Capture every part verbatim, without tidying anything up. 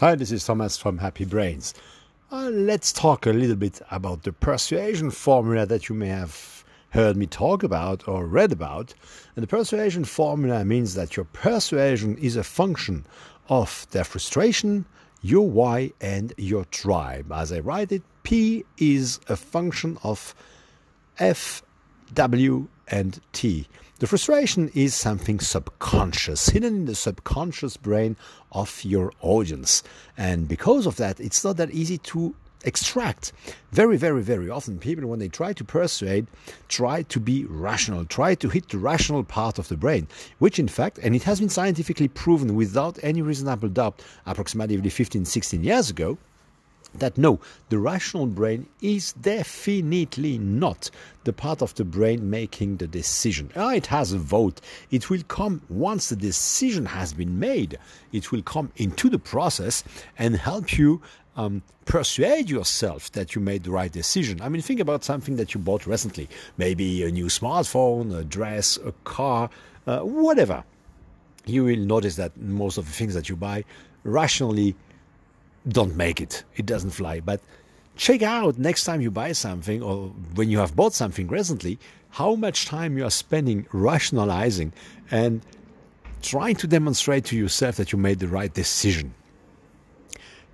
Hi, this is Thomas from Happy Brains. Uh, let's talk a little bit about the persuasion formula that you may have heard me talk about or read about. And the persuasion formula means that your persuasion is a function of their frustration, your why, and your tribe. As I write it, P is a function of F, W, and T. The frustration is something subconscious, hidden in the subconscious brain of your audience. And because of that, it's not that easy to extract. Very, very, very often people, when they try to persuade, try to be rational, try to hit the rational part of the brain, which in fact, and it has been scientifically proven without any reasonable doubt, approximately fifteen, sixteen years ago, that no, the rational brain is definitely not the part of the brain making the decision. Ah, it has a vote. It will come once the decision has been made. It will come into the process and help you um, persuade yourself that you made the right decision. I mean, think about something that you bought recently. Maybe a new smartphone, a dress, a car, uh, whatever. You will notice that most of the things that you buy rationally don't make it. It doesn't fly. But check out next time you buy something or when you have bought something recently, how much time you are spending rationalizing and trying to demonstrate to yourself that you made the right decision.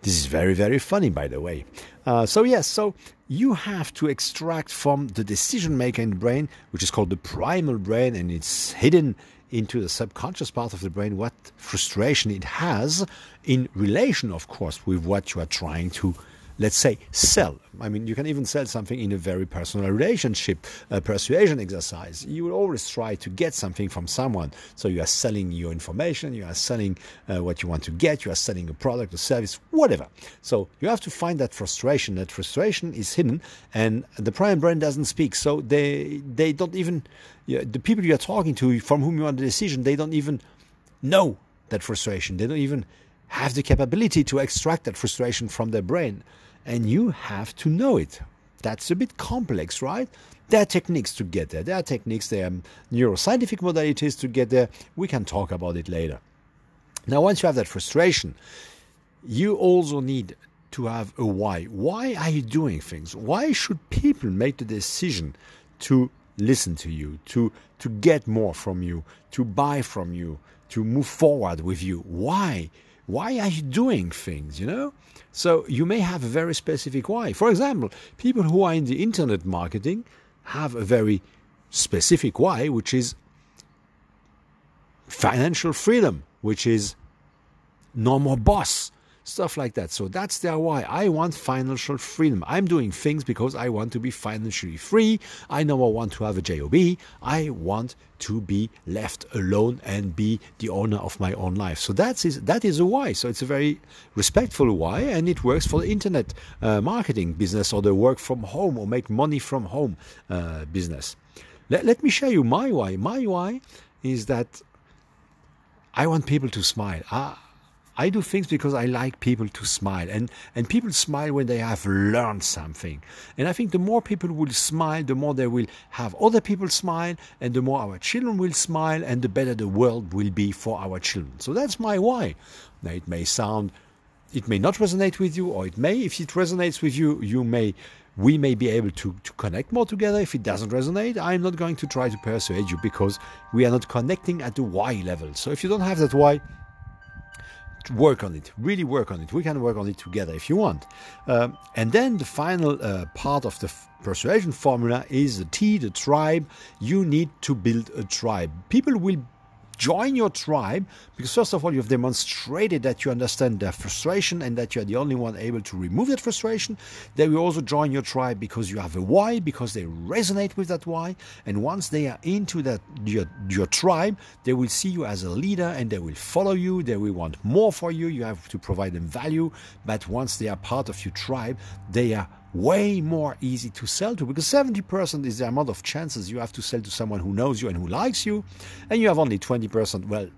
This is very, very funny, by the way. Uh, so yes, so you have to extract from the decision maker in the brain, which is called the primal brain, and it's hidden into the subconscious part of the brain, what frustration it has in relation, of course, with what you are trying to, let's say, sell. I mean, you can even sell something in a very personal relationship, a persuasion exercise. You will always try to get something from someone. So you are selling your information, you are selling uh, what you want to get, you are selling a product, a service, whatever. So you have to find that frustration. That frustration is hidden, and the primal brain doesn't speak. So they, they don't even, you know, the people you are talking to, from whom you want the decision, they don't even know that frustration. They don't even have the capability to extract that frustration from their brain. And you have to know it. That's a bit complex, right? There are techniques to get there. There are techniques, there are neuroscientific modalities to get there. We can talk about it later. Now, once you have that frustration, you also need to have a why. Why are you doing things? Why should people make the decision to listen to you, to, to get more from you, to buy from you, to move forward with you? Why? Why are you doing things, you know? So you may have a very specific why. For example, people who are in the internet marketing have a very specific why, which is financial freedom, which is no more boss, stuff like that. So that's their why. I want financial freedom. I'm doing things because I want to be financially free. I no more want to have a job. I want to be left alone and be the owner of my own life. So that is, that is a why. So it's a very respectful why, and it works for the internet uh, marketing business or the work from home or make money from home uh, business. Let, let me show you my why. My why is that I want people to smile. I, I do things because I like people to smile, and, and people smile when they have learned something. And I think the more people will smile, the more they will have other people smile, and the more our children will smile, and the better the world will be for our children. So that's my why. Now, it may sound, it may not resonate with you, or it may, if it resonates with you, you may, we may be able to, to connect more together. If it doesn't resonate, I'm not going to try to persuade you because we are not connecting at the why level. So if you don't have that why, work on it, really work on it. We can work on it together if you want. Um, and then the final uh, part of the f persuasion formula is the T, the tribe. You need to build a tribe. People will join your tribe because, first of all, you've demonstrated that you understand their frustration and that you're the only one able to remove that frustration. They will also join your tribe because you have a why, because they resonate with that why. And once they are into that your, your tribe, they will see you as a leader and they will follow you. They will want more for you. You have to provide them value. But once they are part of your tribe, they are way more easy to sell to, because seventy percent is the amount of chances you have to sell to someone who knows you and who likes you, and you have only twenty percent. Well,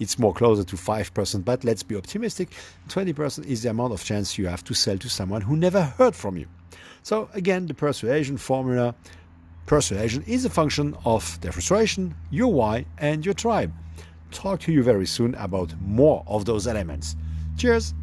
it's more closer to five percent, but let's be optimistic. twenty percent is the amount of chance you have to sell to someone who never heard from you. So again, the persuasion formula, persuasion is a function of their frustration, your why, and your tribe. Talk to you very soon about more of those elements. Cheers!